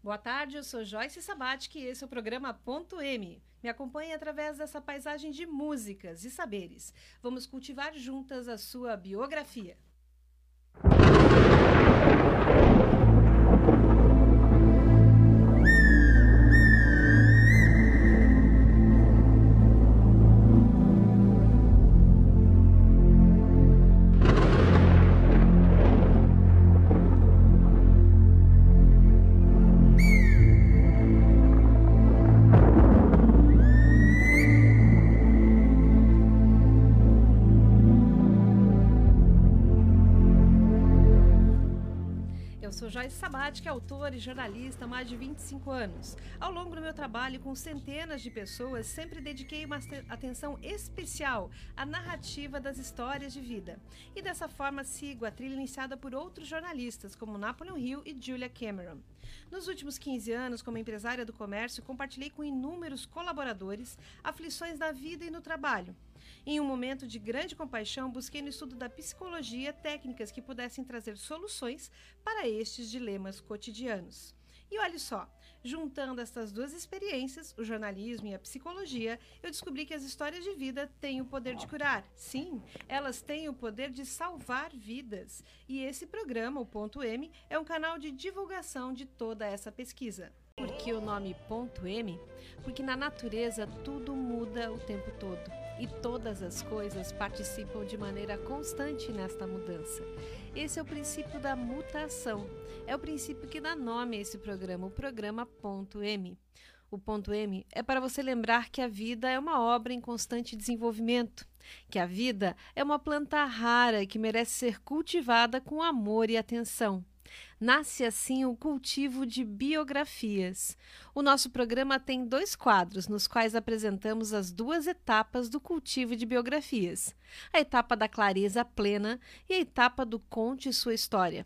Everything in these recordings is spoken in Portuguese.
Boa tarde, eu sou Joyce Sabatke e esse é o programa Ponto M. Me acompanhe através dessa paisagem de músicas e saberes. Vamos cultivar juntas a sua biografia. Eu sou Joyce Sabatke, autora e jornalista há mais de 25 anos. Ao longo do meu trabalho com centenas de pessoas, sempre dediquei uma atenção especial à narrativa das histórias de vida. E dessa forma sigo a trilha iniciada por outros jornalistas, como Napoleon Hill e Julia Cameron. Nos últimos 15 anos, como empresária do comércio, compartilhei com inúmeros colaboradores aflições da vida e no trabalho. Em um momento de grande compaixão, busquei no estudo da psicologia técnicas que pudessem trazer soluções para estes dilemas cotidianos. E olha só, juntando estas duas experiências, o jornalismo e a psicologia, eu descobri que as histórias de vida têm o poder de curar. Sim, elas têm o poder de salvar vidas. E esse programa, o Ponto M, é um canal de divulgação de toda essa pesquisa. Por que o nome Ponto M? Porque na natureza tudo muda o tempo todo e todas as coisas participam de maneira constante nesta mudança. Esse é o princípio da mutação. É o princípio que dá nome a esse programa, o programa Ponto M. O Ponto M é para você lembrar que a vida é uma obra em constante desenvolvimento, que a vida é uma planta rara que merece ser cultivada com amor e atenção. Nasce assim o cultivo de biografias. O nosso programa tem 2 quadros, nos quais apresentamos as 2 etapas do cultivo de biografias. A etapa da clareza plena e a etapa do conte sua história.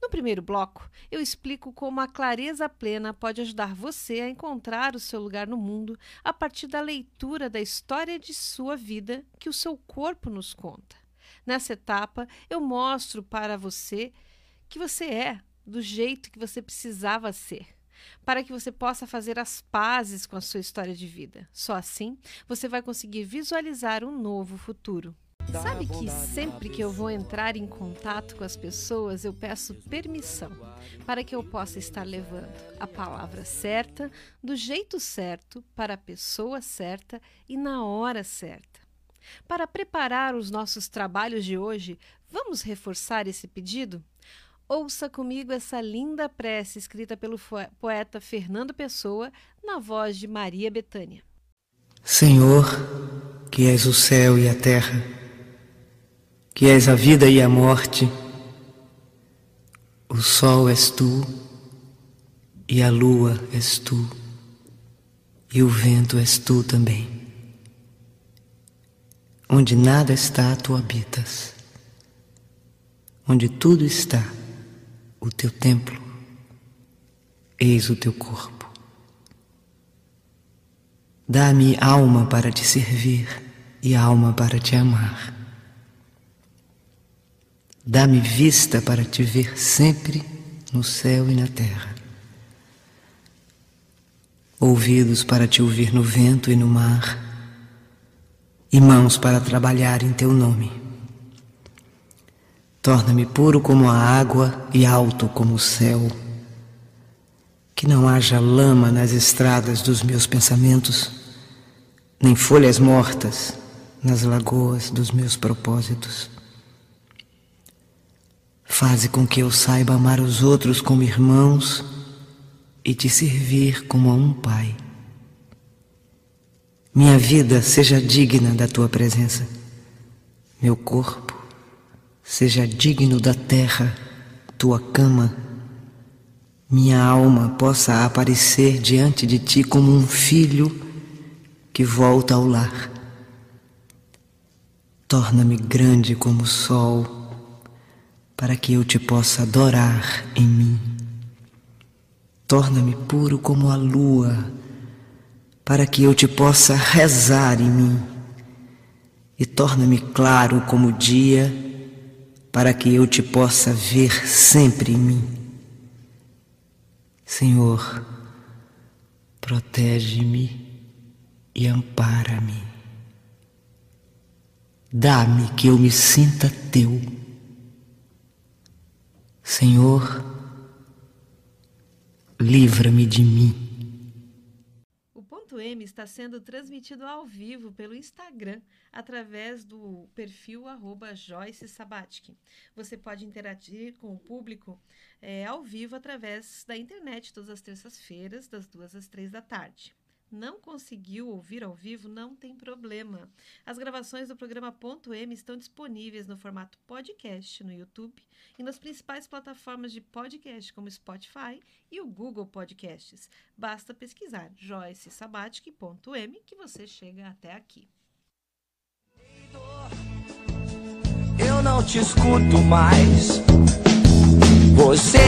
No primeiro bloco, eu explico como a clareza plena pode ajudar você a encontrar o seu lugar no mundo a partir da leitura da história de sua vida que o seu corpo nos conta. Nessa etapa, eu mostro para você que você é do jeito que você precisava ser, para que você possa fazer as pazes com a sua história de vida. Só assim, você vai conseguir visualizar um novo futuro. Sabe que sempre que eu vou entrar em contato com as pessoas, eu peço permissão para que eu possa estar levando a palavra certa, do jeito certo, para a pessoa certa e na hora certa. Para preparar os nossos trabalhos de hoje, vamos reforçar esse pedido? Ouça comigo essa linda prece escrita pelo poeta Fernando Pessoa, na voz de Maria Bethânia. Senhor, que és o céu e a terra, que és a vida e a morte, o sol és tu, e a lua és tu, e o vento és tu também. Onde nada está, tu habitas. Onde tudo está, o teu templo, eis o teu corpo. Dá-me alma para te servir e alma para te amar. Dá-me vista para te ver sempre no céu e na terra. Ouvidos para te ouvir no vento e no mar. E mãos para trabalhar em teu nome. Torna-me puro como a água e alto como o céu. Que não haja lama nas estradas dos meus pensamentos, nem folhas mortas nas lagoas dos meus propósitos. Faze com que eu saiba amar os outros como irmãos e te servir como a um pai. Minha vida seja digna da tua presença, meu corpo seja digno da terra, tua cama, minha alma possa aparecer diante de ti como um filho que volta ao lar. Torna-me grande como o sol, para que eu te possa adorar em mim. Torna-me puro como a lua, para que eu te possa rezar em mim, e torna-me claro como o dia, para que eu te possa ver sempre em mim. Senhor, protege-me e ampara-me. Dá-me que eu me sinta teu. Senhor, livra-me de mim. O M está sendo transmitido ao vivo pelo Instagram, através do perfil @Joyce Sabatke. Você pode interagir com o público ao vivo através da internet, todas as terças-feiras, das 14h às 15h. Não conseguiu ouvir ao vivo? Não tem problema. As gravações do programa Ponto M estão disponíveis no formato podcast no YouTube e nas principais plataformas de podcast como Spotify e o Google Podcasts. Basta pesquisar Joyce Sabatke Ponto M que você chega até aqui. Eu não te escuto mais. Você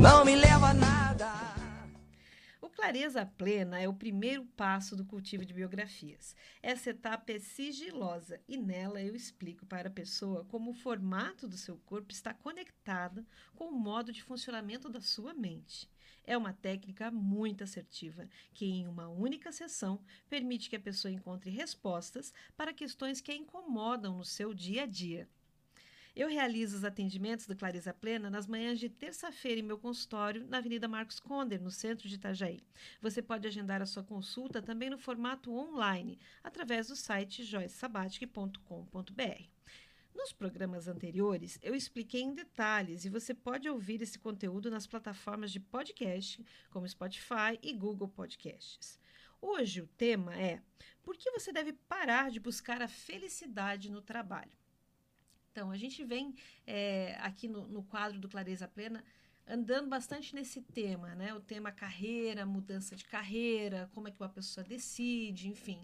não me leva a nada. Clareza plena é o primeiro passo do cultivo de biografias. Essa etapa é sigilosa e nela eu explico para a pessoa como o formato do seu corpo está conectado com o modo de funcionamento da sua mente. É uma técnica muito assertiva, que em uma única sessão permite que a pessoa encontre respostas para questões que a incomodam no seu dia a dia. Eu realizo os atendimentos do Clareza Plena nas manhãs de terça-feira em meu consultório, na Avenida Marcos Conder, no centro de Itajaí. Você pode agendar a sua consulta também no formato online, através do site joycesabatke.com.br. Nos programas anteriores, eu expliquei em detalhes e você pode ouvir esse conteúdo nas plataformas de podcast, como Spotify e Google Podcasts. Hoje o tema é: por que você deve parar de buscar a felicidade no trabalho? Então, a gente vem aqui no quadro do Clareza Plena andando bastante nesse tema, né? O tema carreira, mudança de carreira, como é que uma pessoa decide, enfim.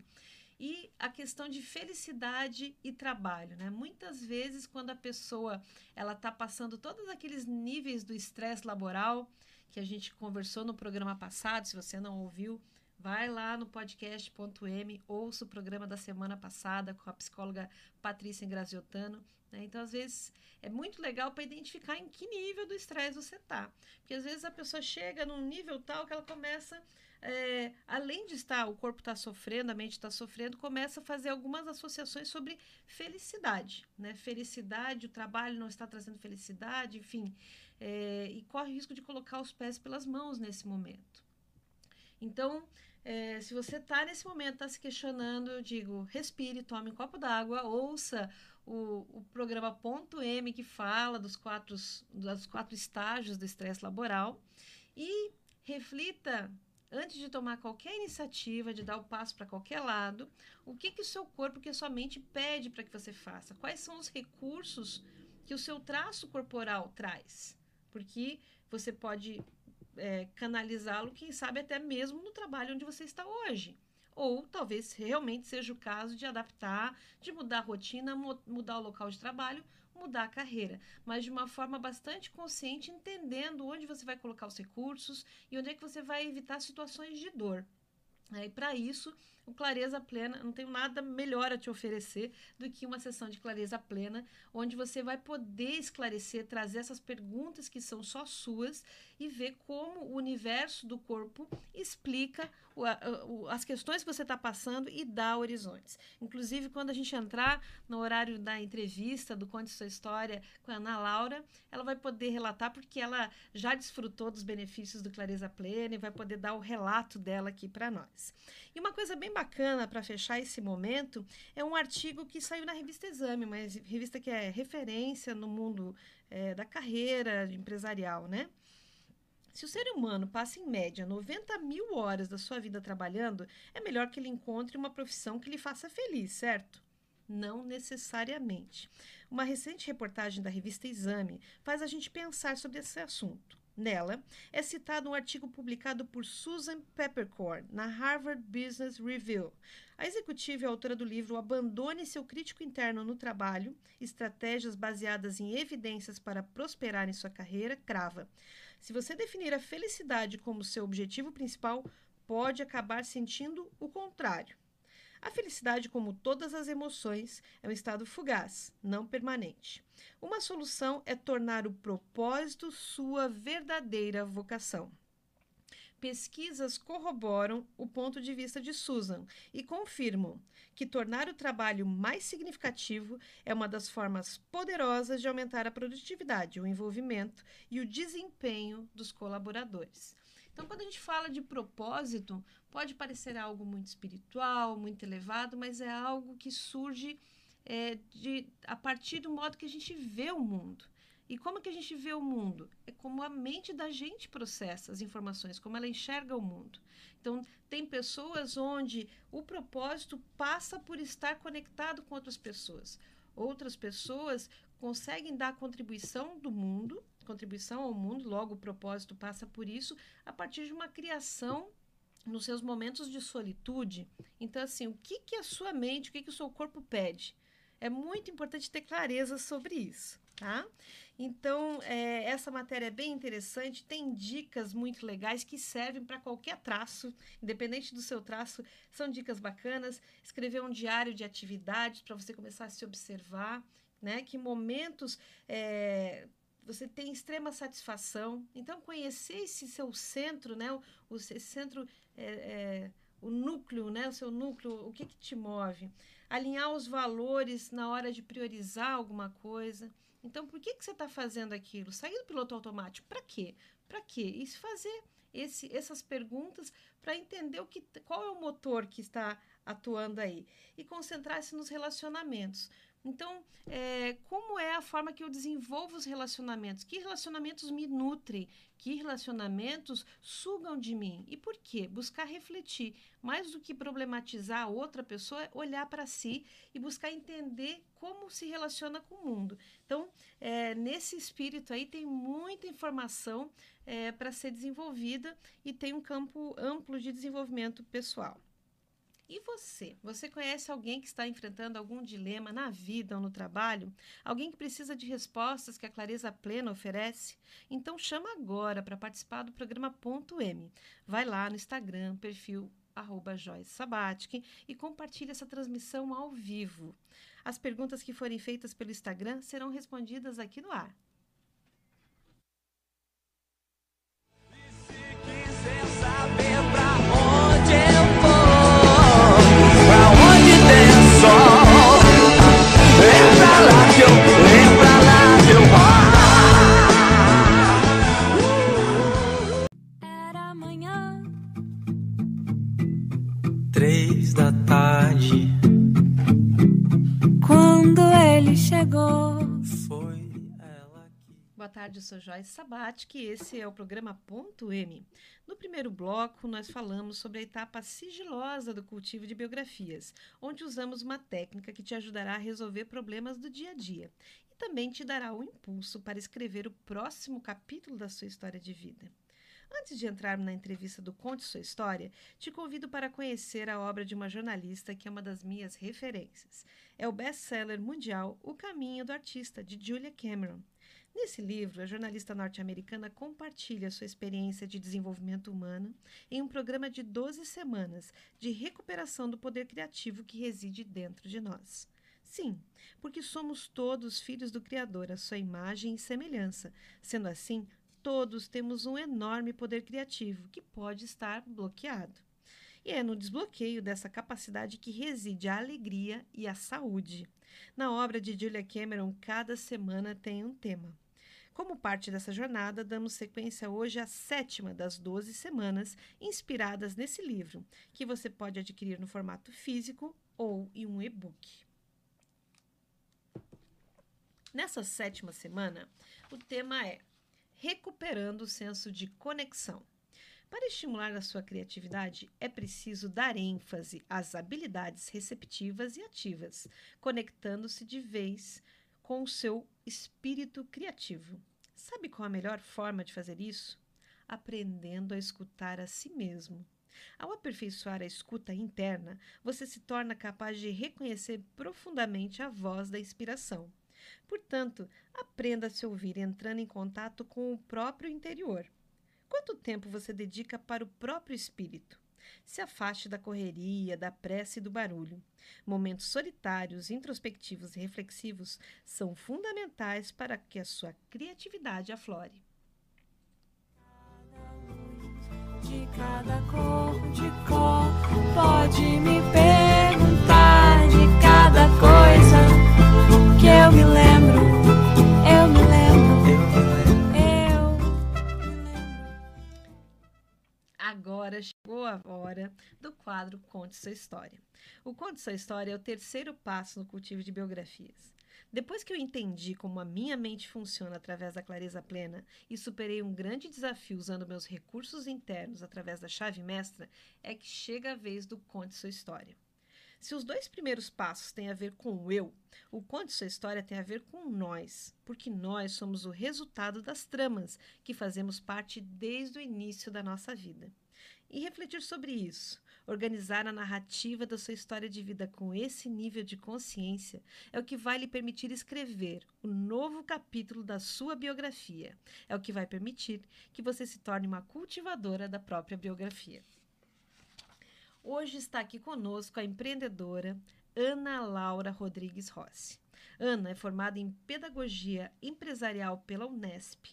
E a questão de felicidade e trabalho, né? Muitas vezes, quando a pessoa está passando todos aqueles níveis do estresse laboral, que a gente conversou no programa passado, se você não ouviu, vai lá no podcast.m, ouça o programa da semana passada com a psicóloga Patrícia Engraziotano. Então, às vezes, é muito legal para identificar em que nível do estresse você está. Porque, às vezes, a pessoa chega num nível tal que ela começa, além de estar, o corpo está sofrendo, a mente está sofrendo, começa a fazer algumas associações sobre felicidade, né? Felicidade, o trabalho não está trazendo felicidade, enfim. E corre o risco de colocar os pés pelas mãos nesse momento. Então, se você está nesse momento, está se questionando, eu digo, respire, tome um copo d'água, ouça o programa Ponto M, que fala dos quatro estágios do estresse laboral, e reflita, antes de tomar qualquer iniciativa, de dar o passo para qualquer lado, o que o seu corpo, que a sua mente pede para que você faça, quais são os recursos que o seu traço corporal traz, porque você pode canalizá-lo, quem sabe até mesmo no trabalho onde você está hoje. Ou talvez realmente seja o caso de adaptar, de mudar a rotina, mudar o local de trabalho, mudar a carreira. Mas de uma forma bastante consciente, entendendo onde você vai colocar os recursos e onde é que você vai evitar situações de dor. E para isso, o Clareza Plena, não tenho nada melhor a te oferecer do que uma sessão de Clareza Plena, onde você vai poder esclarecer, trazer essas perguntas que são só suas e ver como o universo do corpo explica as questões que você está passando e dá horizontes. Inclusive, quando a gente entrar no horário da entrevista do Conte Sua História com a Ana Laura, ela vai poder relatar, porque ela já desfrutou dos benefícios do Clareza Plena e vai poder dar o relato dela aqui para nós. E uma coisa bem bacana para fechar esse momento é um artigo que saiu na revista Exame, uma revista que é referência no mundo da carreira empresarial, né? Se o ser humano passa em média 90 mil horas da sua vida trabalhando, é melhor que ele encontre uma profissão que lhe faça feliz, certo? Não necessariamente. Uma recente reportagem da revista Exame faz a gente pensar sobre esse assunto. Nela, é citado um artigo publicado por Susan Peppercorn, na Harvard Business Review. A executiva e autora do livro Abandone Seu Crítico Interno no Trabalho, Estratégias Baseadas em Evidências para Prosperar em Sua Carreira, crava: se você definir a felicidade como seu objetivo principal, pode acabar sentindo o contrário. A felicidade, como todas as emoções, é um estado fugaz, não permanente. Uma solução é tornar o propósito sua verdadeira vocação. Pesquisas corroboram o ponto de vista de Susan e confirmam que tornar o trabalho mais significativo é uma das formas poderosas de aumentar a produtividade, o envolvimento e o desempenho dos colaboradores. Então, quando a gente fala de propósito, pode parecer algo muito espiritual, muito elevado, mas é algo que surge a partir do modo que a gente vê o mundo. E como é que a gente vê o mundo? É como a mente da gente processa as informações, como ela enxerga o mundo. Então, tem pessoas onde o propósito passa por estar conectado com outras pessoas. Outras pessoas conseguem dar contribuição ao mundo, logo o propósito passa por isso, a partir de uma criação nos seus momentos de solitude. Então, assim, o que que a sua mente, o que que o seu corpo pede? É muito importante ter clareza sobre isso, tá? Então, essa matéria é bem interessante, tem dicas muito legais que servem para qualquer traço, independente do seu traço, são dicas bacanas. Escrever um diário de atividades para você começar a se observar, né? Que momentos você tem extrema satisfação. Então, conhecer esse seu centro, né? Esse centro... o núcleo, né? O seu núcleo, o que que te move? Alinhar os valores na hora de priorizar alguma coisa. Então, por que que você está fazendo aquilo? Sair do piloto automático, para quê? Para quê? E se fazer essas perguntas para entender qual é o motor que está atuando aí. E concentrar-se nos relacionamentos. Então, como é a forma que eu desenvolvo os relacionamentos? Que relacionamentos me nutrem? Que relacionamentos sugam de mim? E por quê? Buscar refletir. Mais do que problematizar a outra pessoa, olhar para si e buscar entender como se relaciona com o mundo. Então, nesse espírito aí tem muita informação para ser desenvolvida e tem um campo amplo de desenvolvimento pessoal. E você? Você conhece alguém que está enfrentando algum dilema na vida ou no trabalho? Alguém que precisa de respostas que a clareza plena oferece? Então chama agora para participar do programa Ponto M. Vai lá no Instagram, perfil @Joyce Sabatke, e compartilhe essa transmissão ao vivo. As perguntas que forem feitas pelo Instagram serão respondidas aqui no ar. Boa tarde, eu sou Joyce Sabatke e esse é o programa Ponto M. No primeiro bloco, nós falamos sobre a etapa sigilosa do cultivo de biografias, onde usamos uma técnica que te ajudará a resolver problemas do dia a dia e também te dará o impulso para escrever o próximo capítulo da sua história de vida. Antes de entrarmos na entrevista do Conte Sua História, te convido para conhecer a obra de uma jornalista que é uma das minhas referências. É o best-seller mundial O Caminho do Artista, de Julia Cameron. Nesse livro, a jornalista norte-americana compartilha sua experiência de desenvolvimento humano em um programa de 12 semanas de recuperação do poder criativo que reside dentro de nós. Sim, porque somos todos filhos do Criador, à sua imagem e semelhança. Sendo assim, todos temos um enorme poder criativo que pode estar bloqueado. E é no desbloqueio dessa capacidade que reside a alegria e a saúde. Na obra de Julia Cameron, cada semana tem um tema. Como parte dessa jornada, damos sequência hoje à 7ª das 12 semanas inspiradas nesse livro, que você pode adquirir no formato físico ou em um e-book. Nessa 7ª semana, o tema é Recuperando o senso de conexão. Para estimular a sua criatividade, é preciso dar ênfase às habilidades receptivas e ativas, conectando-se de vez com o seu espírito criativo. Sabe qual a melhor forma de fazer isso? Aprendendo a escutar a si mesmo. Ao aperfeiçoar a escuta interna, você se torna capaz de reconhecer profundamente a voz da inspiração. Portanto, aprenda a se ouvir entrando em contato com o próprio interior. Quanto tempo você dedica para o próprio espírito? Se afaste da correria, da pressa e do barulho. Momentos solitários, introspectivos e reflexivos são fundamentais para que a sua criatividade aflore. De cada cor, de cor, pode me perguntar de cada coisa que eu me lembro, eu me lembro, eu me lembro. Agora chegou a hora do quadro Conte Sua História. O Conte Sua História é o terceiro passo no cultivo de biografias. Depois que eu entendi como a minha mente funciona através da clareza plena e superei um grande desafio usando meus recursos internos através da chave mestra, é que chega a vez do Conte Sua História. Se os dois primeiros passos têm a ver com o eu, o Conte Sua História tem a ver com nós, porque nós somos o resultado das tramas que fazemos parte desde o início da nossa vida. E refletir sobre isso, organizar a narrativa da sua história de vida com esse nível de consciência é o que vai lhe permitir escrever o novo capítulo da sua biografia. É o que vai permitir que você se torne uma cultivadora da própria biografia. Hoje está aqui conosco a empreendedora Ana Laura Rodrigues Rossi. Ana é formada em Pedagogia Empresarial pela Unesp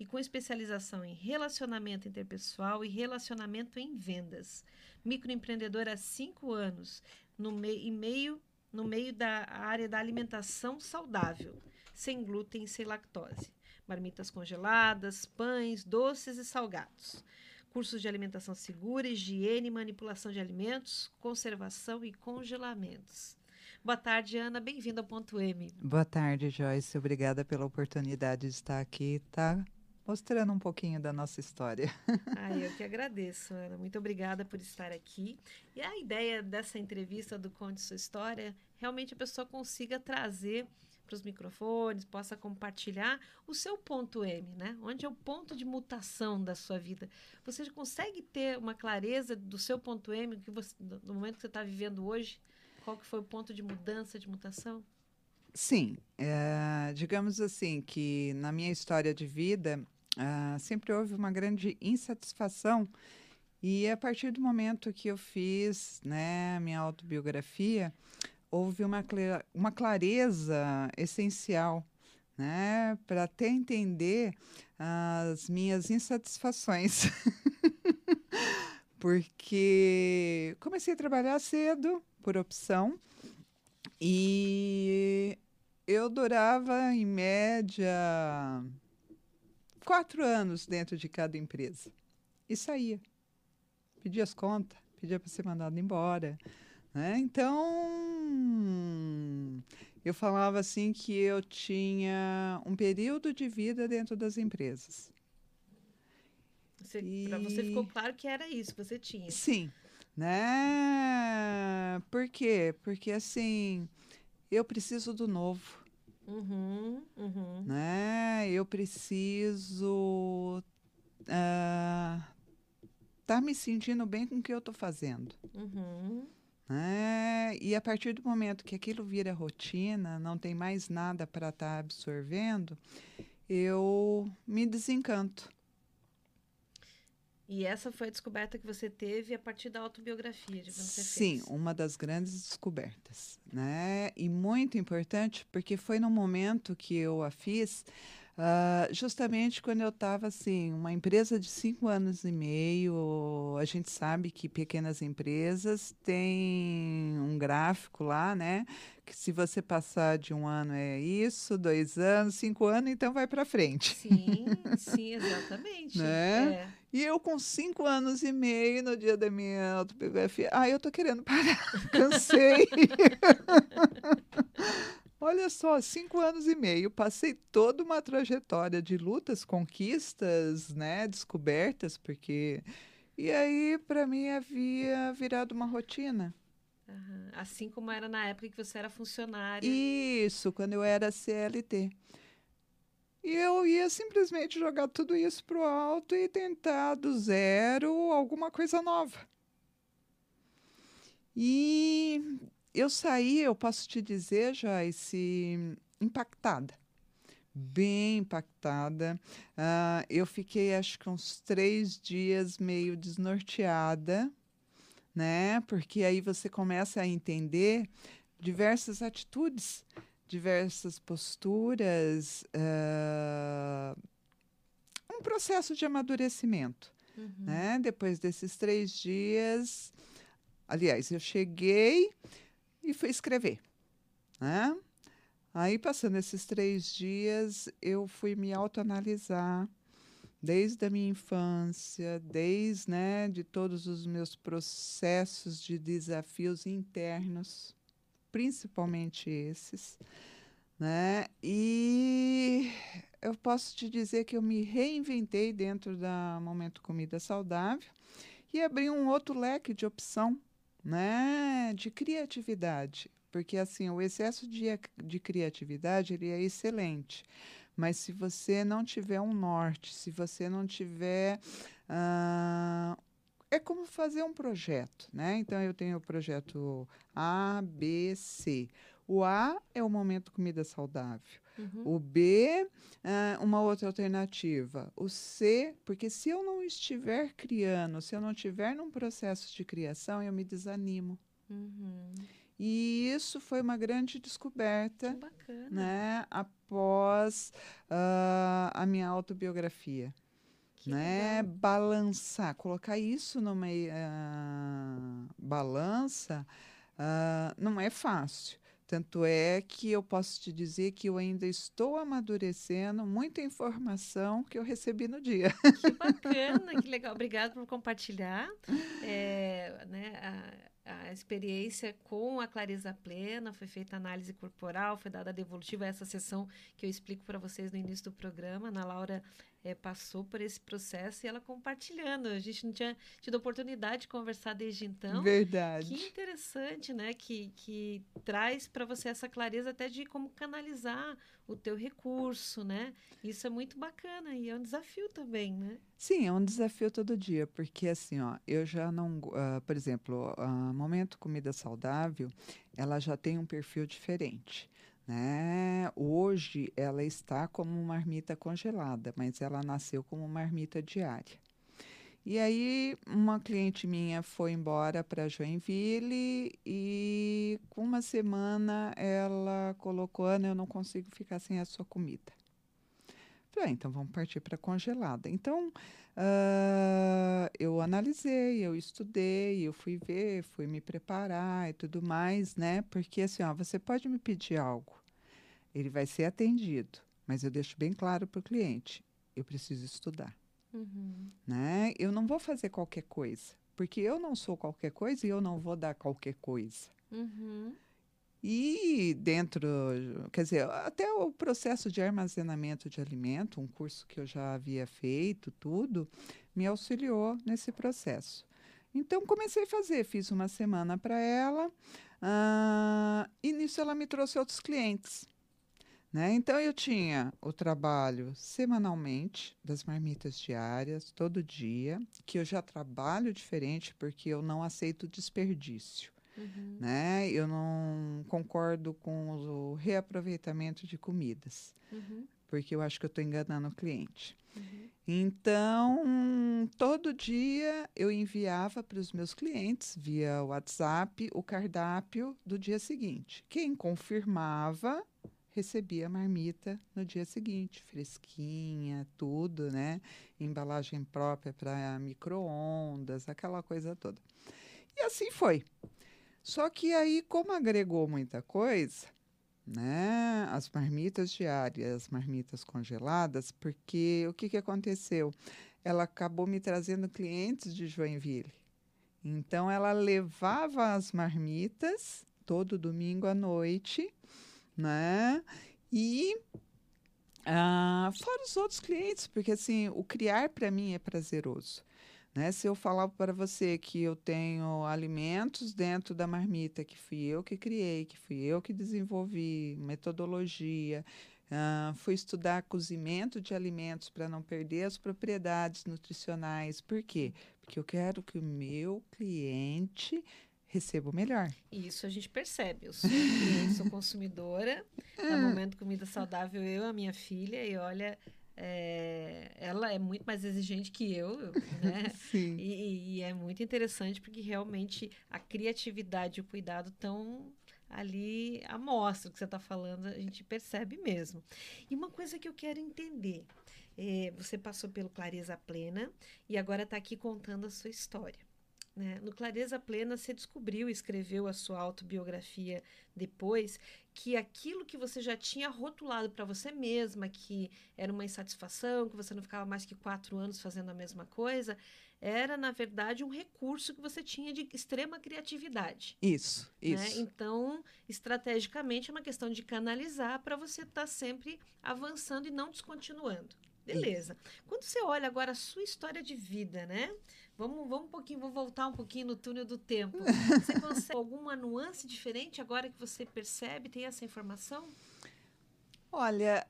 e com especialização em Relacionamento Interpessoal e Relacionamento em Vendas. Microempreendedora há 5 anos, no meio da área da alimentação saudável, sem glúten e sem lactose. Marmitas congeladas, pães, doces e salgados. Cursos de alimentação segura, higiene, manipulação de alimentos, conservação e congelamentos. Boa tarde, Ana. Bem-vinda ao Ponto M. Boa tarde, Joyce. Obrigada pela oportunidade de estar aqui, tá? Mostrando um pouquinho da nossa história. Eu que agradeço, Ana. Muito obrigada por estar aqui. E a ideia dessa entrevista do Conte Sua História, realmente a pessoa consiga trazer para os microfones, possa compartilhar o seu ponto M, né? Onde é o ponto de mutação da sua vida. Você já consegue ter uma clareza do seu ponto M, que você, no momento que você está vivendo hoje? Qual que foi o ponto de mudança, de mutação? Sim. Digamos assim, que na minha história de vida, sempre houve uma grande insatisfação. E a partir do momento que eu fiz, né, a minha autobiografia, houve uma clareza essencial, né, para até entender as minhas insatisfações. Porque comecei a trabalhar cedo, por opção, e eu durava, em média, 4 anos dentro de cada empresa. E saía. Pedia as contas, pedia para ser mandado embora. Né? Então, eu falava assim que eu tinha um período de vida dentro das empresas. Para você ficou claro que era isso que você tinha. Sim. Né? Por quê? Porque, assim, eu preciso do novo. Né? Eu preciso tá me sentindo bem com o que eu estou fazendo. Né? E a partir do momento que aquilo vira rotina, não tem mais nada para estar absorvendo, eu me desencanto. E essa foi a descoberta que você teve a partir da autobiografia de você. Sim, uma das grandes descobertas, né? E muito importante, porque foi no momento que eu a fiz, justamente quando eu estava, assim, uma empresa de 5 anos e meio, a gente sabe que pequenas empresas têm um gráfico lá, né? Que se você passar de 1 ano é isso, 2 anos, 5 anos, então vai para frente. Sim, sim, exatamente. Né? É. E eu com 5 anos e meio, no dia da minha autobiografia, eu tô querendo parar, cansei. Olha só, 5 anos e meio, passei toda uma trajetória de lutas, conquistas, né, descobertas, porque... E aí, para mim, havia virado uma rotina. Assim como era na época que você era funcionária. Isso, quando eu era CLT. E eu ia simplesmente jogar tudo isso para o alto e tentar do zero alguma coisa nova. E eu saí, eu posso te dizer, Joyce, impactada. Bem impactada. Eu fiquei, acho que uns 3 dias meio desnorteada. né? Porque aí você começa a entender diversas atitudes, diversas posturas, um processo de amadurecimento, né? Depois desses 3 dias, aliás, eu cheguei e fui escrever, né? Aí, passando esses 3 dias, eu fui me autoanalisar desde a minha infância, desde, né, de todos os meus processos de desafios internos, principalmente esses, né? E eu posso te dizer que eu me reinventei dentro da Momento Comida Saudável e abri um outro leque de opção, né, de criatividade. Porque, assim, o excesso de criatividade, ele é excelente. Mas se você não tiver um norte, se você não tiver... é como fazer um projeto, né? Então, eu tenho o projeto A, B, C. O A é o Momento Comida Saudável. O B, uma outra alternativa. O C, porque se eu não estiver criando, se eu não estiver num processo de criação, eu me desanimo. E isso foi uma grande descoberta, né, após a minha autobiografia. Né, balançar, colocar isso numa balança não é fácil. Tanto é que eu posso te dizer que eu ainda estou amadurecendo muita informação que eu recebi no dia. Que bacana, que legal. Obrigada por compartilhar né, a experiência com a clareza plena. Foi feita a análise corporal, foi dada a devolutiva, essa sessão que eu explico para vocês no início do programa. Ana Laura passou por esse processo e ela compartilhando. A gente não tinha tido oportunidade de conversar desde então. Verdade. Que interessante, né? Que traz para você essa clareza até de como canalizar o teu recurso, né? Isso é muito bacana e é um desafio também, né? Sim, é um desafio todo dia, porque assim, ó, eu já não... por exemplo, Momento Comida Saudável, ela já tem um perfil diferente. Né? Hoje ela está como uma marmita congelada, mas ela nasceu como uma marmita diária. E aí uma cliente minha foi embora para Joinville e com uma semana ela colocou: Ana, eu não consigo ficar sem a sua comida. Falei, então vamos partir para congelada. Então eu analisei, eu estudei, eu fui ver, fui me preparar e tudo mais, né? Porque assim, ó, você pode me pedir algo, ele vai ser atendido, mas eu deixo bem claro para o cliente, eu preciso estudar, né? Eu não vou fazer qualquer coisa, porque eu não sou qualquer coisa e eu não vou dar qualquer coisa. E dentro, quer dizer, até o processo de armazenamento de alimento, um curso que eu já havia feito, tudo, me auxiliou nesse processo. Então, comecei a fazer, fiz uma semana para ela, e nisso ela me trouxe outros clientes. Né? Então, eu tinha o trabalho semanalmente das marmitas diárias, todo dia, que eu já trabalho diferente porque eu não aceito desperdício. Né? Eu não concordo com o reaproveitamento de comidas, porque eu acho que eu estou enganando o cliente. Então, todo dia eu enviava para os meus clientes, via WhatsApp, o cardápio do dia seguinte. Quem confirmava, recebia a marmita no dia seguinte, fresquinha, tudo, né? Embalagem própria para micro-ondas, aquela coisa toda. E assim foi. Só que aí, como agregou muita coisa, né? As marmitas diárias, as marmitas congeladas, porque o que aconteceu? Ela acabou me trazendo clientes de Joinville. Então, ela levava as marmitas todo domingo à noite, né? E fora os outros clientes, porque assim, o criar para mim é prazeroso. Né? Se eu falar para você que eu tenho alimentos dentro da marmita, que fui eu que criei, que fui eu que desenvolvi, metodologia, fui estudar cozimento de alimentos para não perder as propriedades nutricionais. Por quê? Porque eu quero que o meu cliente receba o melhor. Isso a gente percebe. Eu sou consumidora, no Momento Comida Saudável, eu e a minha filha, e olha... ela é muito mais exigente que eu, né? Sim. E é muito interessante porque realmente a criatividade e o cuidado estão ali à mostra. O que você está falando, a gente percebe mesmo. E uma coisa que eu quero entender, você passou pelo Clareza Plena e agora está aqui contando a sua história. Né? No Clareza Plena, você descobriu e escreveu a sua autobiografia depois que aquilo que você já tinha rotulado para você mesma, que era uma insatisfação, que você não ficava mais que 4 anos fazendo a mesma coisa, era, na verdade, um recurso que você tinha de extrema criatividade. Isso, isso. Né? Então, estrategicamente, é uma questão de canalizar para você estar sempre avançando e não descontinuando. Beleza. Quando você olha agora a sua história de vida, né? Vamos um pouquinho, vou voltar um pouquinho no túnel do tempo. Você consegue alguma nuance diferente agora que você percebe, tem essa informação? Olha,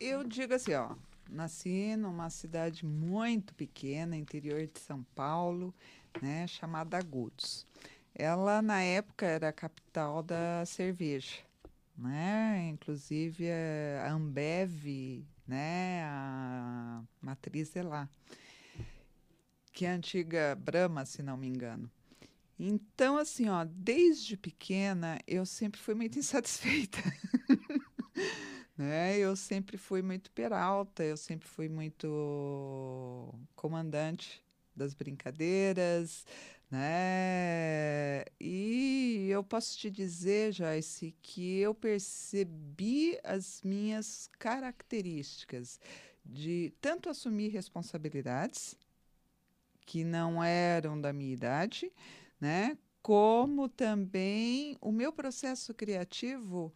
eu digo assim, ó, nasci numa cidade muito pequena, interior de São Paulo, né, chamada Agudos. Ela, na época, era a capital da cerveja. Né? Inclusive a Ambev, né? A matriz é lá, que é a antiga Brahma, se não me engano. Então, assim, ó, desde pequena eu sempre fui muito insatisfeita. Né? Eu sempre fui muito peralta, eu sempre fui muito comandante das brincadeiras, né? E eu posso te dizer, Joyce, que eu percebi as minhas características de tanto assumir responsabilidades que não eram da minha idade, né? Como também o meu processo criativo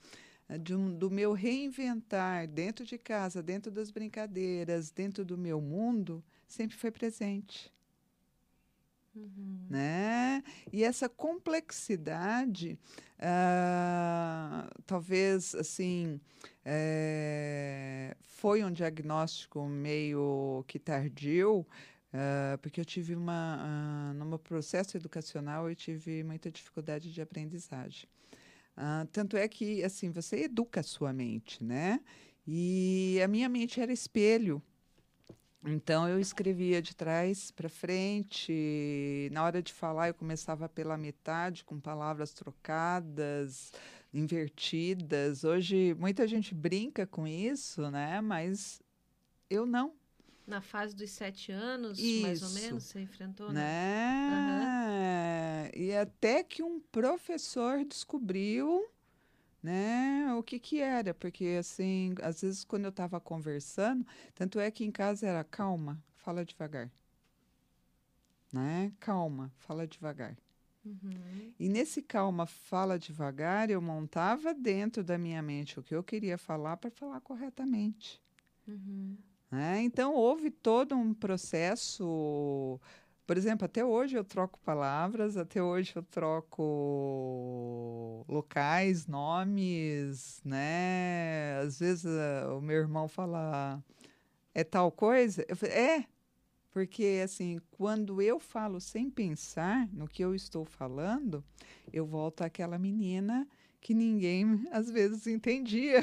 do meu reinventar dentro de casa, dentro das brincadeiras, dentro do meu mundo, sempre foi presente. Uhum. Né? E essa complexidade, talvez assim, foi um diagnóstico meio que tardio, porque eu tive no meu processo educacional, eu tive muita dificuldade de aprendizagem. Tanto é que assim, você educa a sua mente, né? E a minha mente era espelho. Então, eu escrevia de trás para frente, na hora de falar eu começava pela metade, com palavras trocadas, invertidas. Hoje, muita gente brinca com isso, né? Mas eu não. Na fase dos 7 anos, isso, mais ou menos, você enfrentou, né? Uhum. E até que um professor descobriu, né, o que que era, porque assim, às vezes quando eu estava conversando, tanto é que em casa era calma, fala devagar, né, calma, fala devagar. Uhum. E nesse calma, fala devagar, eu montava dentro da minha mente o que eu queria falar para falar corretamente. Uhum. Né? Então, houve todo um processo. Por exemplo, até hoje eu troco palavras, até hoje eu troco locais, nomes, né? Às vezes o meu irmão fala, é tal coisa? Eu falo, é, porque assim, quando eu falo sem pensar no que eu estou falando, eu volto àquela menina que ninguém, às vezes, entendia.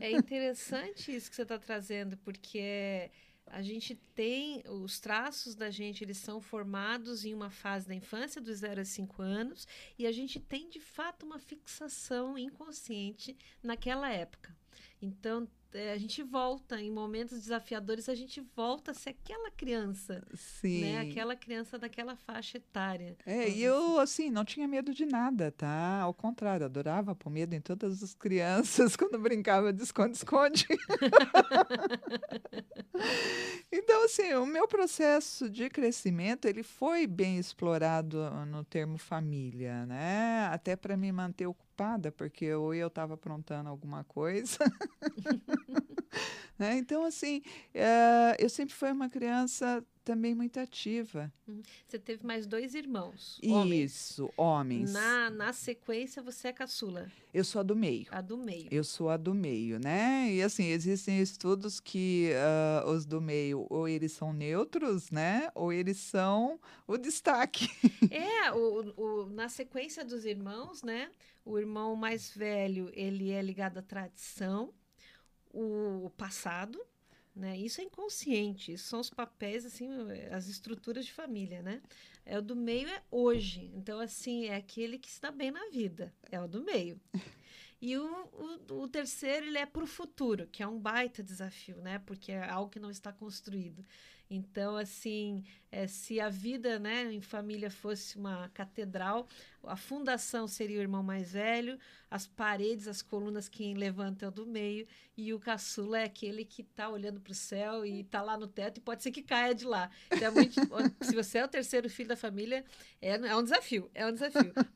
É interessante isso que você está trazendo, porque a gente tem, os traços da gente, eles são formados em uma fase da infância, dos 0 aos 5 anos, e a gente tem, de fato, uma fixação inconsciente naquela época. Então, a gente volta, em momentos desafiadores, a gente volta a ser aquela criança. Sim. Né? Aquela criança daquela faixa etária. É, e eu, assim, não tinha medo de nada, tá? Ao contrário, adorava pôr medo em todas as crianças quando brincava de esconde-esconde. Então, assim, o meu processo de crescimento, ele foi bem explorado no termo família, né? Até para me manter ocupada, porque ou eu estava aprontando alguma coisa. Né? Então, assim, eu sempre fui uma criança também muito ativa. Você teve mais 2 irmãos. Isso, homens. Na sequência, você é caçula. Eu sou a do meio. A do meio. Eu sou a do meio, né? E, assim, existem estudos que os do meio, ou eles são neutros, né? Ou eles são o destaque. É, na sequência dos irmãos, né? O irmão mais velho, ele é ligado à tradição, o passado, Né? Isso é inconsciente, isso são os papéis, assim, as estruturas de família, né? É o do meio é hoje, então, assim, é aquele que está bem na vida, é o do meio. E o terceiro, ele é para o futuro, que é um baita desafio, né? Porque é algo que não está construído. Então, assim, se a vida, né, em família fosse uma catedral, a fundação seria o irmão mais velho, as paredes, as colunas, quem levanta é o do meio, e o caçula é aquele que está olhando para o céu e está lá no teto e pode ser que caia de lá. Então, é muito, se você é o terceiro filho da família, é um desafio.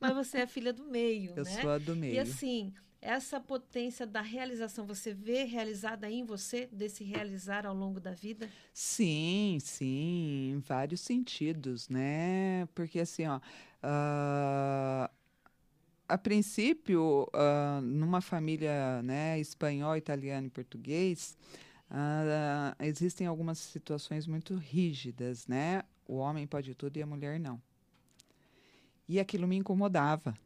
Mas você é a filha do meio, né? Eu sou a do meio. E assim, essa potência da realização, você vê realizada em você, desse realizar ao longo da vida? Sim, sim, em vários sentidos, né? Porque assim, ó, a princípio, numa família, né, espanhol, italiano e português, existem algumas situações muito rígidas, né? O homem pode tudo e a mulher não. E aquilo me incomodava.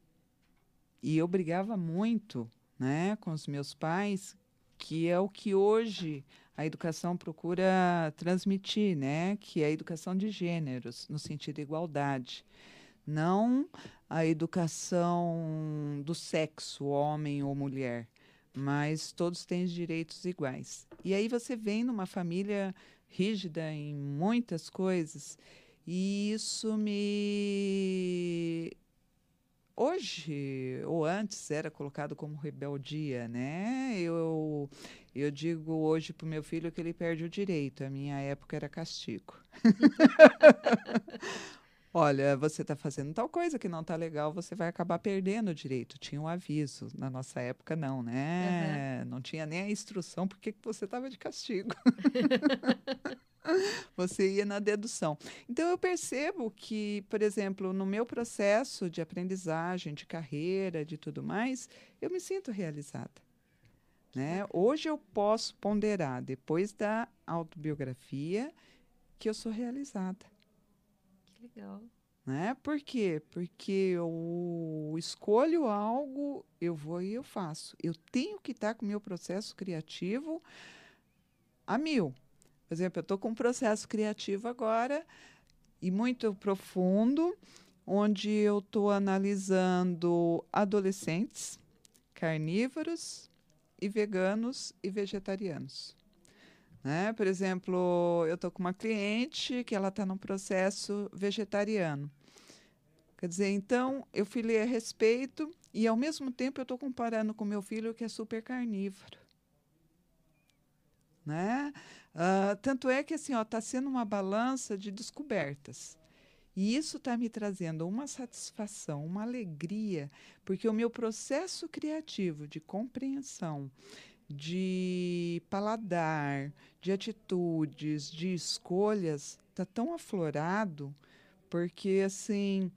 E eu brigava muito, né, com os meus pais, que é o que hoje a educação procura transmitir, né, que é a educação de gêneros, no sentido de igualdade. Não a educação do sexo, homem ou mulher, mas todos têm direitos iguais. E aí você vem numa família rígida em muitas coisas, e isso me... Hoje, ou antes, era colocado como rebeldia, né? Eu digo hoje para o meu filho que ele perde o direito. A minha época era castigo. Olha, você está fazendo tal coisa que não está legal, você vai acabar perdendo o direito. Tinha um aviso. Na nossa época, não, né? Uhum. Não tinha nem a instrução porque você estava de castigo. Você ia na dedução. Então, eu percebo que, por exemplo, no meu processo de aprendizagem, de carreira, de tudo mais, eu me sinto realizada. Né? Hoje eu posso ponderar, depois da autobiografia, que eu sou realizada. Que legal. Né? Por quê? Porque eu escolho algo, eu vou e eu faço. Eu tenho que estar com o meu processo criativo a mil. Por exemplo, eu estou com um processo criativo agora e muito profundo, onde eu estou analisando adolescentes, carnívoros e veganos e vegetarianos. Né? Por exemplo, eu estou com uma cliente que ela está num processo vegetariano. Quer dizer, então, eu fui ler a respeito e, ao mesmo tempo, eu estou comparando com meu filho que é super carnívoro. Né? Tanto é que assim, ó, tá sendo uma balança de descobertas. E isso está me trazendo uma satisfação, uma alegria, porque o meu processo criativo de compreensão, de paladar, de atitudes, de escolhas, está tão aflorado, porque assim,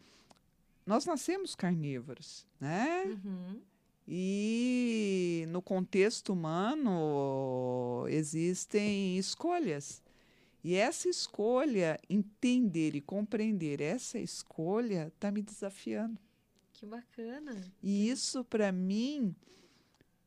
nós nascemos carnívoros, né? Uhum. E no contexto humano existem escolhas. E essa escolha, entender e compreender essa escolha, está me desafiando. Que bacana. E isso, para mim,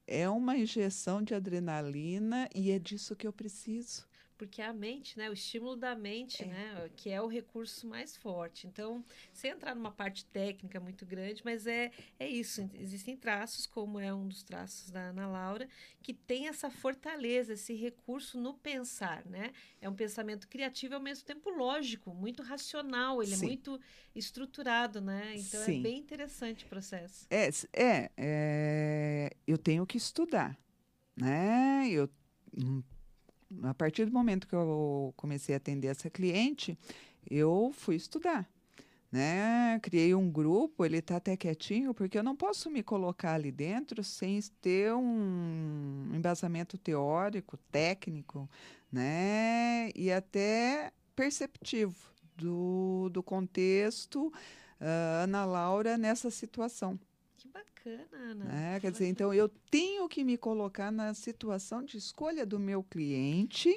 é uma injeção de adrenalina e é disso que eu preciso. Porque a mente, né, o estímulo da mente, né, que é o recurso mais forte. Então, sem entrar numa parte técnica muito grande, mas é isso. Existem traços, como é um dos traços da Ana Laura, que tem essa fortaleza, esse recurso no pensar, né? É um pensamento criativo e, ao mesmo tempo, lógico, muito racional, ele Sim. é muito estruturado, né? Então, Sim. é bem interessante o processo. Eu tenho que estudar, né? A partir do momento que eu comecei a atender essa cliente, eu fui estudar, né? Criei um grupo, ele está até quietinho, porque eu não posso me colocar ali dentro sem ter um embasamento teórico, técnico, né? E até perceptivo do contexto Ana Laura nessa situação. Que bacana, Ana. É, quer dizer, então eu tenho que me colocar na situação de escolha do meu cliente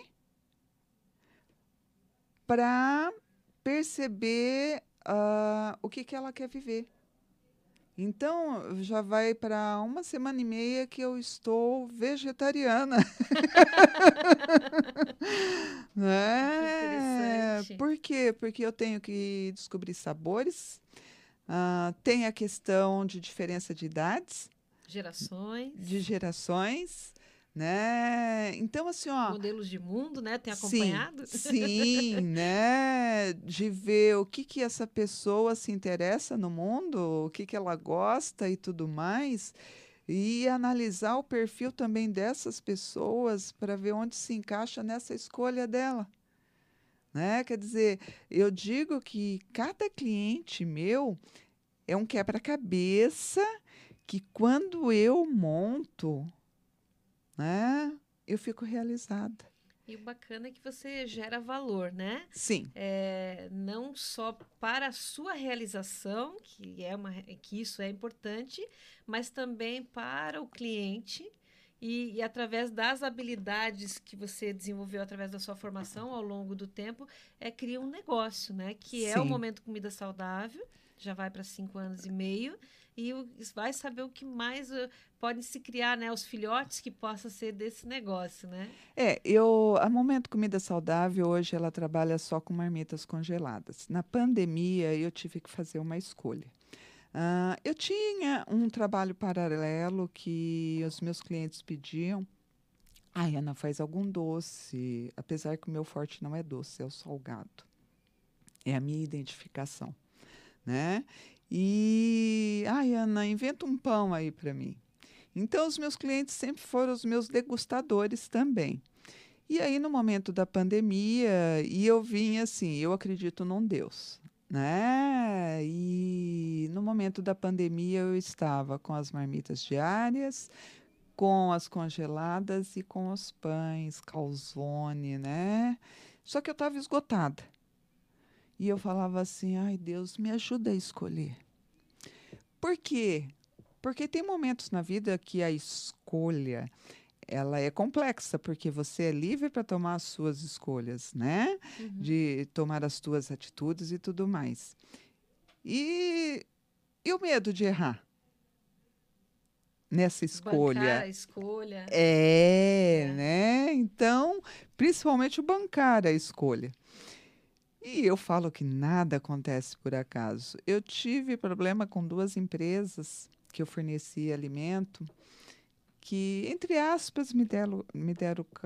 para perceber o que ela quer viver. Então, já vai para uma semana e meia que eu estou vegetariana. quê? Porque eu tenho que descobrir sabores, tem a questão de diferença de idades, gerações, né? Então, assim, ó, modelos de mundo, né? Tem acompanhado? Sim, né? De ver o que que essa pessoa se interessa no mundo, o que que ela gosta e tudo mais. E analisar o perfil também dessas pessoas para ver onde se encaixa nessa escolha dela, né? Quer dizer, eu digo que cada cliente meu é um quebra-cabeça que, quando eu monto, né, eu fico realizada. E o bacana é que você gera valor, né? Sim. É, não só para a sua realização, que isso é importante, mas também para o cliente e através das habilidades que você desenvolveu através da sua formação ao longo do tempo, cria um negócio, né? Que Sim. é o Momento Comida Saudável, já vai para 5 anos e meio, e vai saber o que mais podem se criar, né, os filhotes que possa ser desse negócio, né? A Momento Comida Saudável hoje ela trabalha só com marmitas congeladas. Na pandemia eu tive que fazer uma escolha. Eu tinha um trabalho paralelo que os meus clientes pediam. Ai, Ana, faz algum doce, apesar que o meu forte não é doce, é o salgado. É a minha identificação, né? E, ai, Ana, inventa um pão aí para mim. Então, os meus clientes sempre foram os meus degustadores também. E aí, no momento da pandemia, eu vim assim, eu acredito num Deus, né? E no momento da pandemia, eu estava com as marmitas diárias, com as congeladas e com os pães, calzone, né? Só que eu estava esgotada. E eu falava assim, ai, Deus, me ajuda a escolher. Por quê? Porque tem momentos na vida que a escolha ela é complexa, porque você é livre para tomar as suas escolhas, né? Uhum. De tomar as suas atitudes e tudo mais. E o medo de errar nessa escolha. Bancar a escolha. É, né? Então, principalmente o bancar a escolha. E eu falo que nada acontece por acaso. Eu tive problema com 2 empresas... que eu fornecia alimento, que, entre aspas, me deram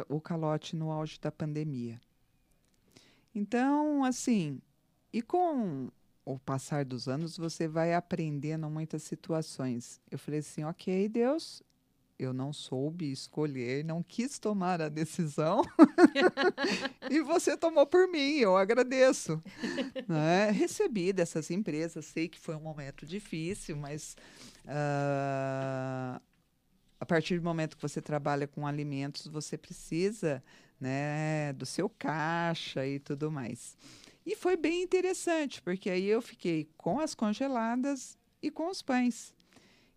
o calote no auge da pandemia. Então, assim, e com o passar dos anos, você vai aprendendo muitas situações. Eu falei assim, ok, Deus, eu não soube escolher, não quis tomar a decisão, e você tomou por mim, eu agradeço. Né? Recebi dessas empresas, sei que foi um momento difícil, mas... a partir do momento que você trabalha com alimentos, você precisa, né, do seu caixa e tudo mais. E foi bem interessante, porque aí eu fiquei com as congeladas e com os pães.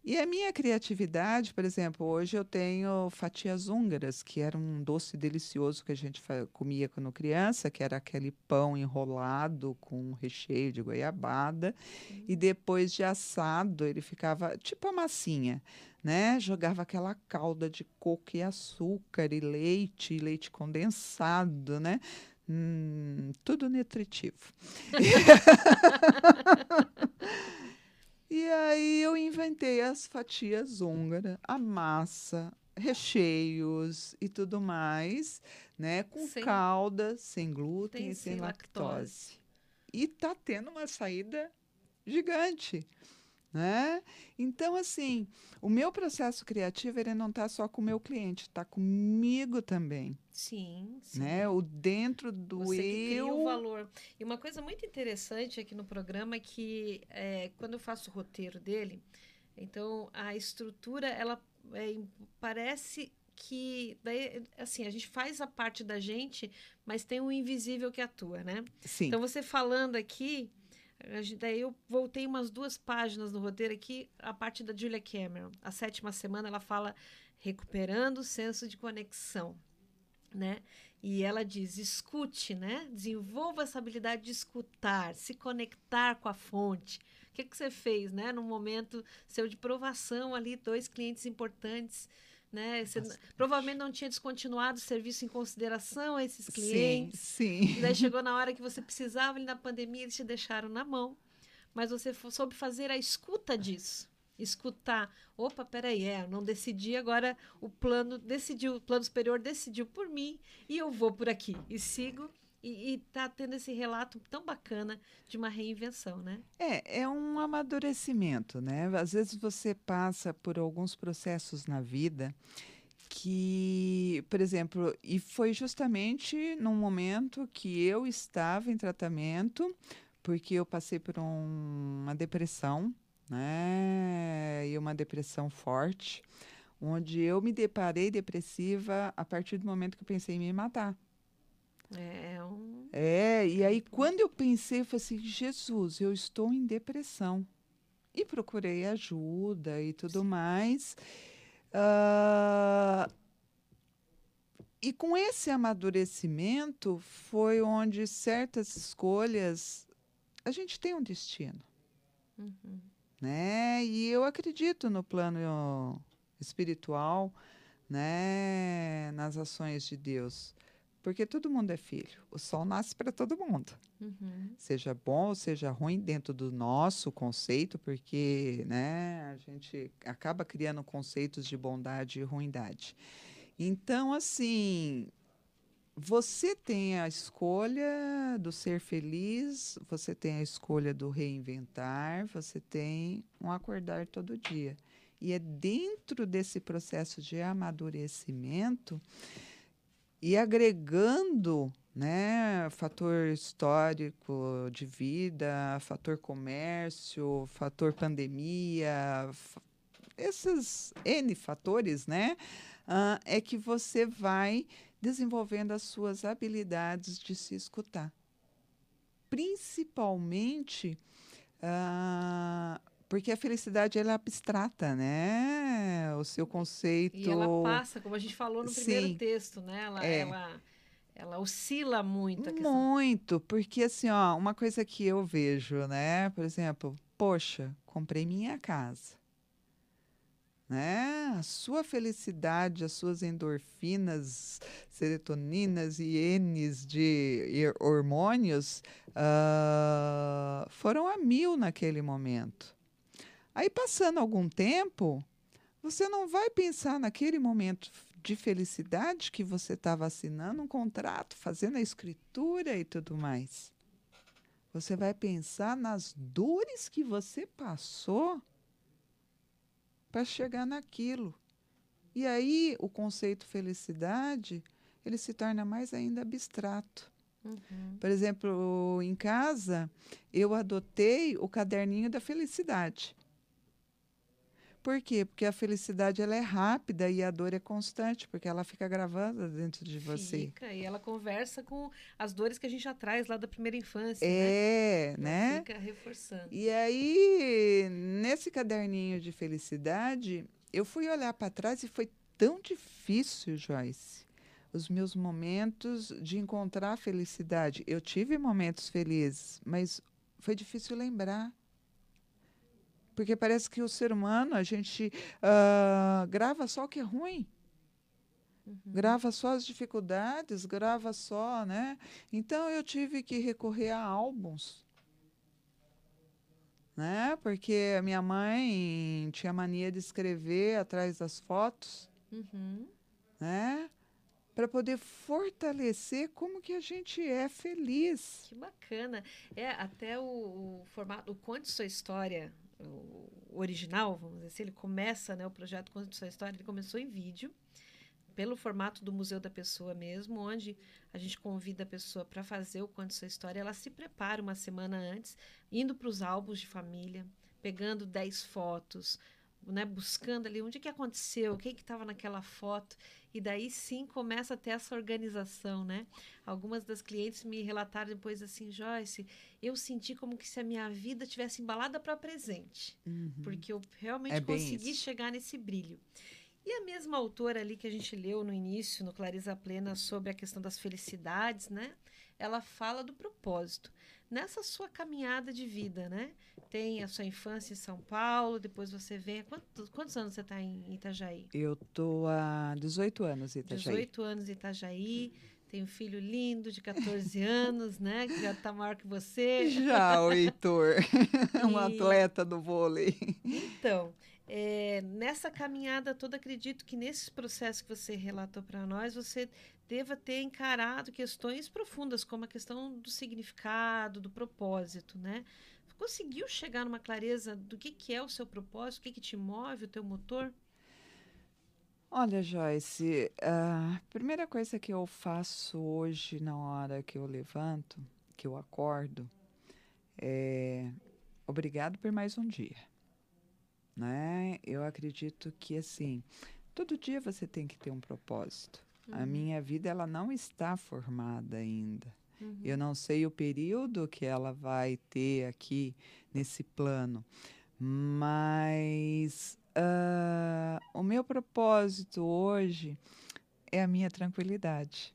E a minha criatividade, por exemplo, hoje eu tenho fatias húngaras, que era um doce delicioso que a gente comia quando criança, que era aquele pão enrolado com um recheio de goiabada. Uhum. E depois de assado, ele ficava tipo a massinha, né? Jogava aquela calda de coco e açúcar e leite condensado, né? Tudo nutritivo. E aí eu inventei as fatias húngaras, a massa, recheios e tudo mais, né? Com calda, sem glúten e sem lactose. E tá tendo uma saída gigante, né? Então, assim, o meu processo criativo, ele não tá só com o meu cliente, tá comigo também. Sim, sim. Né? O dentro do você eu... Você cria o valor. E uma coisa muito interessante aqui no programa é que quando eu faço o roteiro dele, então a estrutura, ela parece que... Daí, assim, a gente faz a parte da gente, mas tem um invisível que atua, né? Sim. Então, você falando aqui... Daí eu voltei umas 2 páginas no roteiro aqui, a parte da Julia Cameron. A 7ª semana, ela fala recuperando o senso de conexão, né? E ela diz, escute, né? Desenvolva essa habilidade de escutar, se conectar com a fonte. O que você fez, né? Num momento seu de provação ali, 2 clientes importantes, né? Você provavelmente não tinha descontinuado o serviço em consideração a esses clientes. Sim, sim. E daí chegou na hora que você precisava, ali na pandemia, eles te deixaram na mão. Mas você soube fazer a escuta disso. Escutar. Opa, peraí, eu não decidi, agora o plano decidiu, o plano superior decidiu por mim e eu vou por aqui. E sigo. E está tendo esse relato tão bacana de uma reinvenção, né? É um amadurecimento, né? Às vezes você passa por alguns processos na vida que, por exemplo, e foi justamente num momento que eu estava em tratamento, porque eu passei por uma depressão, né? E uma depressão forte, onde eu me deparei depressiva a partir do momento que eu pensei em me matar. E aí quando eu pensei, eu falei assim, Jesus, eu estou em depressão. E procurei ajuda e tudo mais. E com esse amadurecimento foi onde certas escolhas... A gente tem um destino. Uhum. Né? E eu acredito no plano espiritual, né? Nas ações de Deus. Porque todo mundo é filho. O sol nasce para todo mundo. Uhum. Seja bom ou seja ruim, dentro do nosso conceito, porque, né, a gente acaba criando conceitos de bondade e ruindade. Então, assim, você tem a escolha do ser feliz, você tem a escolha do reinventar, você tem um acordar todo dia. E é dentro desse processo de amadurecimento... E agregando, né, fator histórico de vida, fator comércio, fator pandemia, esses N fatores, né, é que você vai desenvolvendo as suas habilidades de se escutar. Principalmente porque a felicidade ela é abstrata, né? O seu conceito... E ela passa, como a gente falou no primeiro texto, né? Ela oscila muito. Muito, porque assim, ó, uma coisa que eu vejo, né? Por exemplo, poxa, comprei minha casa. Né? A sua felicidade, as suas endorfinas, serotoninas e N's de hormônios foram a 1000 naquele momento. Aí, passando algum tempo... Você não vai pensar naquele momento de felicidade que você estava assinando um contrato, fazendo a escritura e tudo mais. Você vai pensar nas dores que você passou para chegar naquilo. E aí o conceito felicidade, ele se torna mais ainda abstrato. Uhum. Por exemplo, em casa, eu adotei o caderninho da felicidade. Por quê? Porque a felicidade ela é rápida e a dor é constante, porque ela fica gravada dentro de você. Fica, e ela conversa com as dores que a gente já traz lá da primeira infância. Né? Fica reforçando. E aí, nesse caderninho de felicidade, eu fui olhar para trás e foi tão difícil, Joyce, os meus momentos de encontrar a felicidade. Eu tive momentos felizes, mas foi difícil lembrar. Porque parece que o ser humano, a gente grava só o que é ruim. Uhum. Grava só as dificuldades, grava só, né? Então, eu tive que recorrer a álbuns. Né? Porque a minha mãe tinha mania de escrever atrás das fotos. Uhum. Né? Para poder fortalecer como que a gente é feliz. Que bacana. Até o formato, o Conte Sua História... O original, vamos dizer assim, ele começa, né, o projeto Conte Sua História, ele começou em vídeo, pelo formato do Museu da Pessoa mesmo, onde a gente convida a pessoa para fazer o Conte Sua História, ela se prepara uma semana antes, indo para os álbuns de família, pegando 10 fotos, né, buscando ali onde que aconteceu, quem que estava naquela foto, e daí sim começa a ter essa organização, né? Algumas das clientes me relataram depois assim, Joyce, eu senti como que se a minha vida tivesse embalada para presente, porque eu realmente consegui chegar nesse brilho. E a mesma autora ali que a gente leu no início, no Clareza Plena, sobre a questão das felicidades, né? Ela fala do propósito. Nessa sua caminhada de vida, né? Tem a sua infância em São Paulo, depois você vem... Quantos anos você está em Itajaí? Eu estou há 18 anos em Itajaí. 18 anos em Itajaí. Tem um filho lindo de 14 anos, né? Que já está maior que você. Já, o Heitor. Um atleta do vôlei. Então... nessa caminhada toda, acredito que nesse processo que você relatou para nós, você deva ter encarado questões profundas, como a questão do significado, do propósito, né? Conseguiu chegar numa clareza do que é o seu propósito, o que te move, o teu motor? Olha, Joyce, a primeira coisa que eu faço hoje, na hora que eu levanto, que eu acordo, é obrigado por mais um dia. Né? Eu acredito que, assim, todo dia você tem que ter um propósito. Uhum. A minha vida, ela não está formada ainda. Uhum. Eu não sei o período que ela vai ter aqui nesse plano, mas o meu propósito hoje é a minha tranquilidade,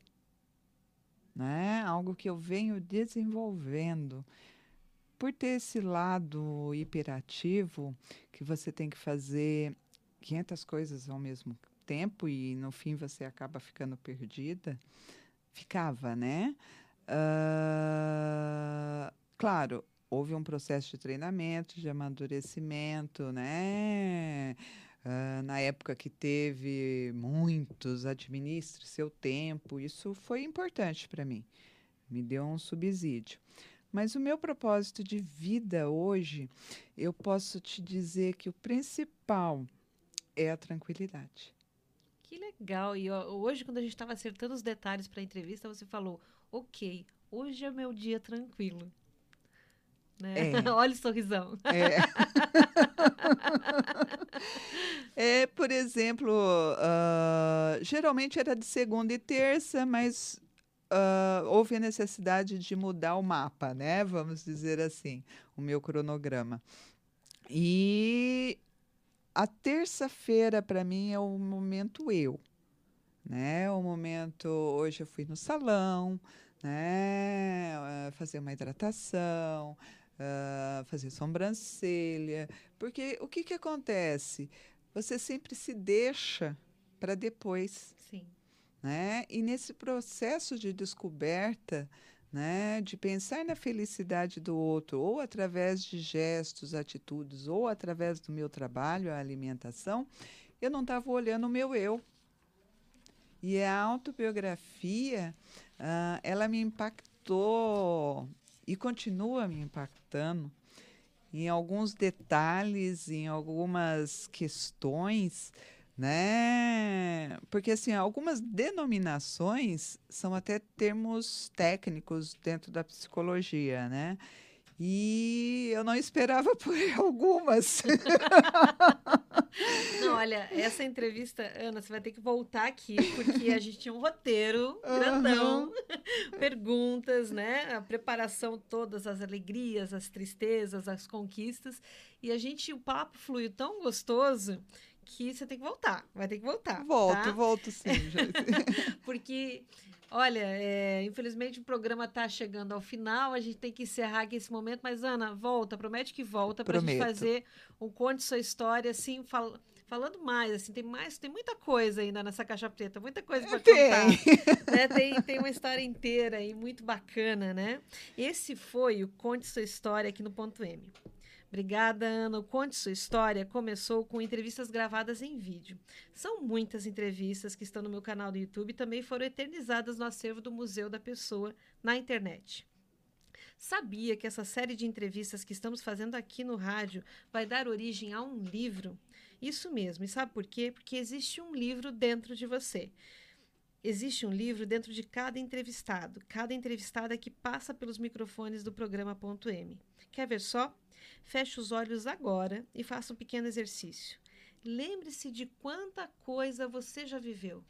né? Algo que eu venho desenvolvendo. Por ter esse lado hiperativo, que você tem que fazer 500 coisas ao mesmo tempo e, no fim, você acaba ficando perdida. Ficava, né? Claro, houve um processo de treinamento, de amadurecimento, né? Na época que teve muitos, administre seu tempo. Isso foi importante para mim. Me deu um subsídio. Mas o meu propósito de vida hoje, eu posso te dizer que o principal é a tranquilidade. Que legal! E hoje, quando a gente estava acertando os detalhes para a entrevista, você falou, ok, hoje é meu dia tranquilo. Né? É. Olha o sorrisão. É, por exemplo, geralmente era de segunda e terça, mas... houve a necessidade de mudar o mapa, né? Vamos dizer assim, o meu cronograma. E a terça-feira, para mim, é o momento eu, né? O momento... Hoje eu fui no salão, né? Fazer uma hidratação, fazer sobrancelha. Porque o que acontece? Você sempre se deixa para depois. Sim. Né? E nesse processo de descoberta, né, de pensar na felicidade do outro, ou através de gestos, atitudes, ou através do meu trabalho, a alimentação, eu não estava olhando o meu eu. E a autobiografia, ela me impactou e continua me impactando em alguns detalhes, em algumas questões... Né? Porque, assim, algumas denominações são até termos técnicos dentro da psicologia, né? E eu não esperava por algumas. Não, olha, essa entrevista, Ana, você vai ter que voltar aqui, porque a gente tinha um roteiro grandão, perguntas, né? A preparação, todas as alegrias, as tristezas, as conquistas. E a gente, o papo fluiu tão gostoso... que você tem que voltar, vai ter que voltar. Volto, tá? Volto sim. Porque, olha, infelizmente o programa está chegando ao final, a gente tem que encerrar aqui esse momento, mas Ana, volta, promete que volta para a gente fazer um Conte Sua História, assim, falando mais, assim, tem muita coisa ainda nessa caixa preta, muita coisa para contar. Né? Tem uma história inteira aí, muito bacana, né? Esse foi o Conte Sua História aqui no Ponto M. Obrigada, Ana. O Conte Sua História começou com entrevistas gravadas em vídeo. São muitas entrevistas que estão no meu canal do YouTube e também foram eternizadas no acervo do Museu da Pessoa na internet. Sabia que essa série de entrevistas que estamos fazendo aqui no rádio vai dar origem a um livro? Isso mesmo. E sabe por quê? Porque existe um livro dentro de você. Existe um livro dentro de cada entrevistado, cada entrevistada que passa pelos microfones do programa Ponto M. Quer ver só? Feche os olhos agora e faça um pequeno exercício. Lembre-se de quanta coisa você já viveu.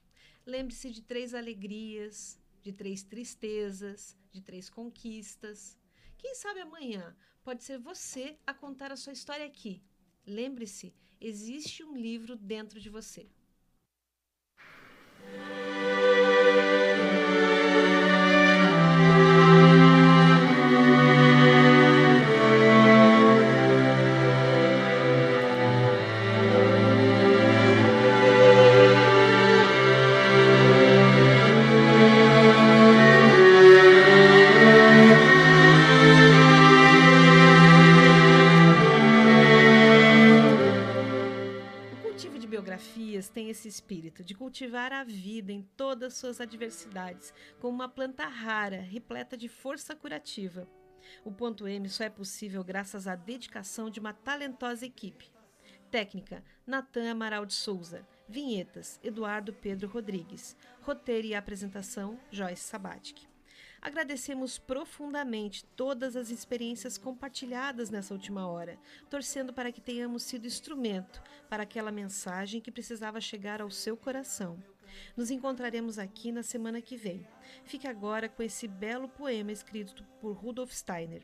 Lembre-se de 3 alegrias, de 3 tristezas, de 3 conquistas. Quem sabe amanhã pode ser você a contar a sua história aqui. Lembre-se, existe um livro dentro de você. Tem esse espírito de cultivar a vida em todas suas adversidades, como uma planta rara, repleta de força curativa. O Ponto M só é possível graças à dedicação de uma talentosa equipe. Técnica, Natan Amaral de Souza. Vinhetas, Eduardo Pedro Rodrigues. Roteiro e apresentação, Joyce Sabatke. Agradecemos profundamente todas as experiências compartilhadas nessa última hora, torcendo para que tenhamos sido instrumento para aquela mensagem que precisava chegar ao seu coração. Nos encontraremos aqui na semana que vem. Fique agora com esse belo poema escrito por Rudolf Steiner.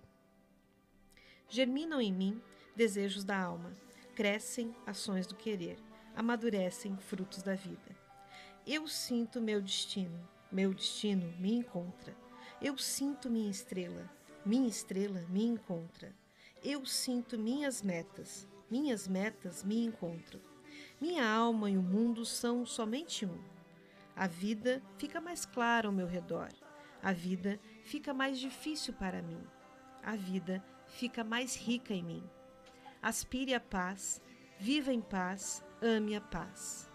Germinam em mim desejos da alma, crescem ações do querer, amadurecem frutos da vida. Eu sinto meu destino me encontra. Eu sinto minha estrela me encontra. Eu sinto minhas metas me encontram. Minha alma e o mundo são somente um. A vida fica mais clara ao meu redor. A vida fica mais difícil para mim. A vida fica mais rica em mim. Aspire à paz, viva em paz, ame a paz.